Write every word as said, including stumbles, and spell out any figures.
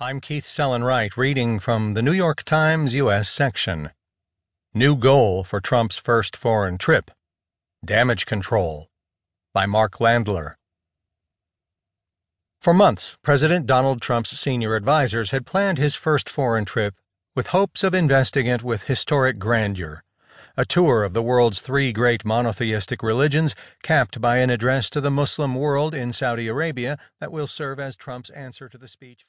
I'm Keith Sellon-Wright, reading from the New York Times U S section. New Goal for Trump's First Foreign Trip. Damage Control, by Mark Landler. For months, President Donald Trump's senior advisors had planned his first foreign trip with hopes of investing it with historic grandeur, a tour of the world's three great monotheistic religions capped by an address to the Muslim world in Saudi Arabia that will serve as Trump's answer to the speech.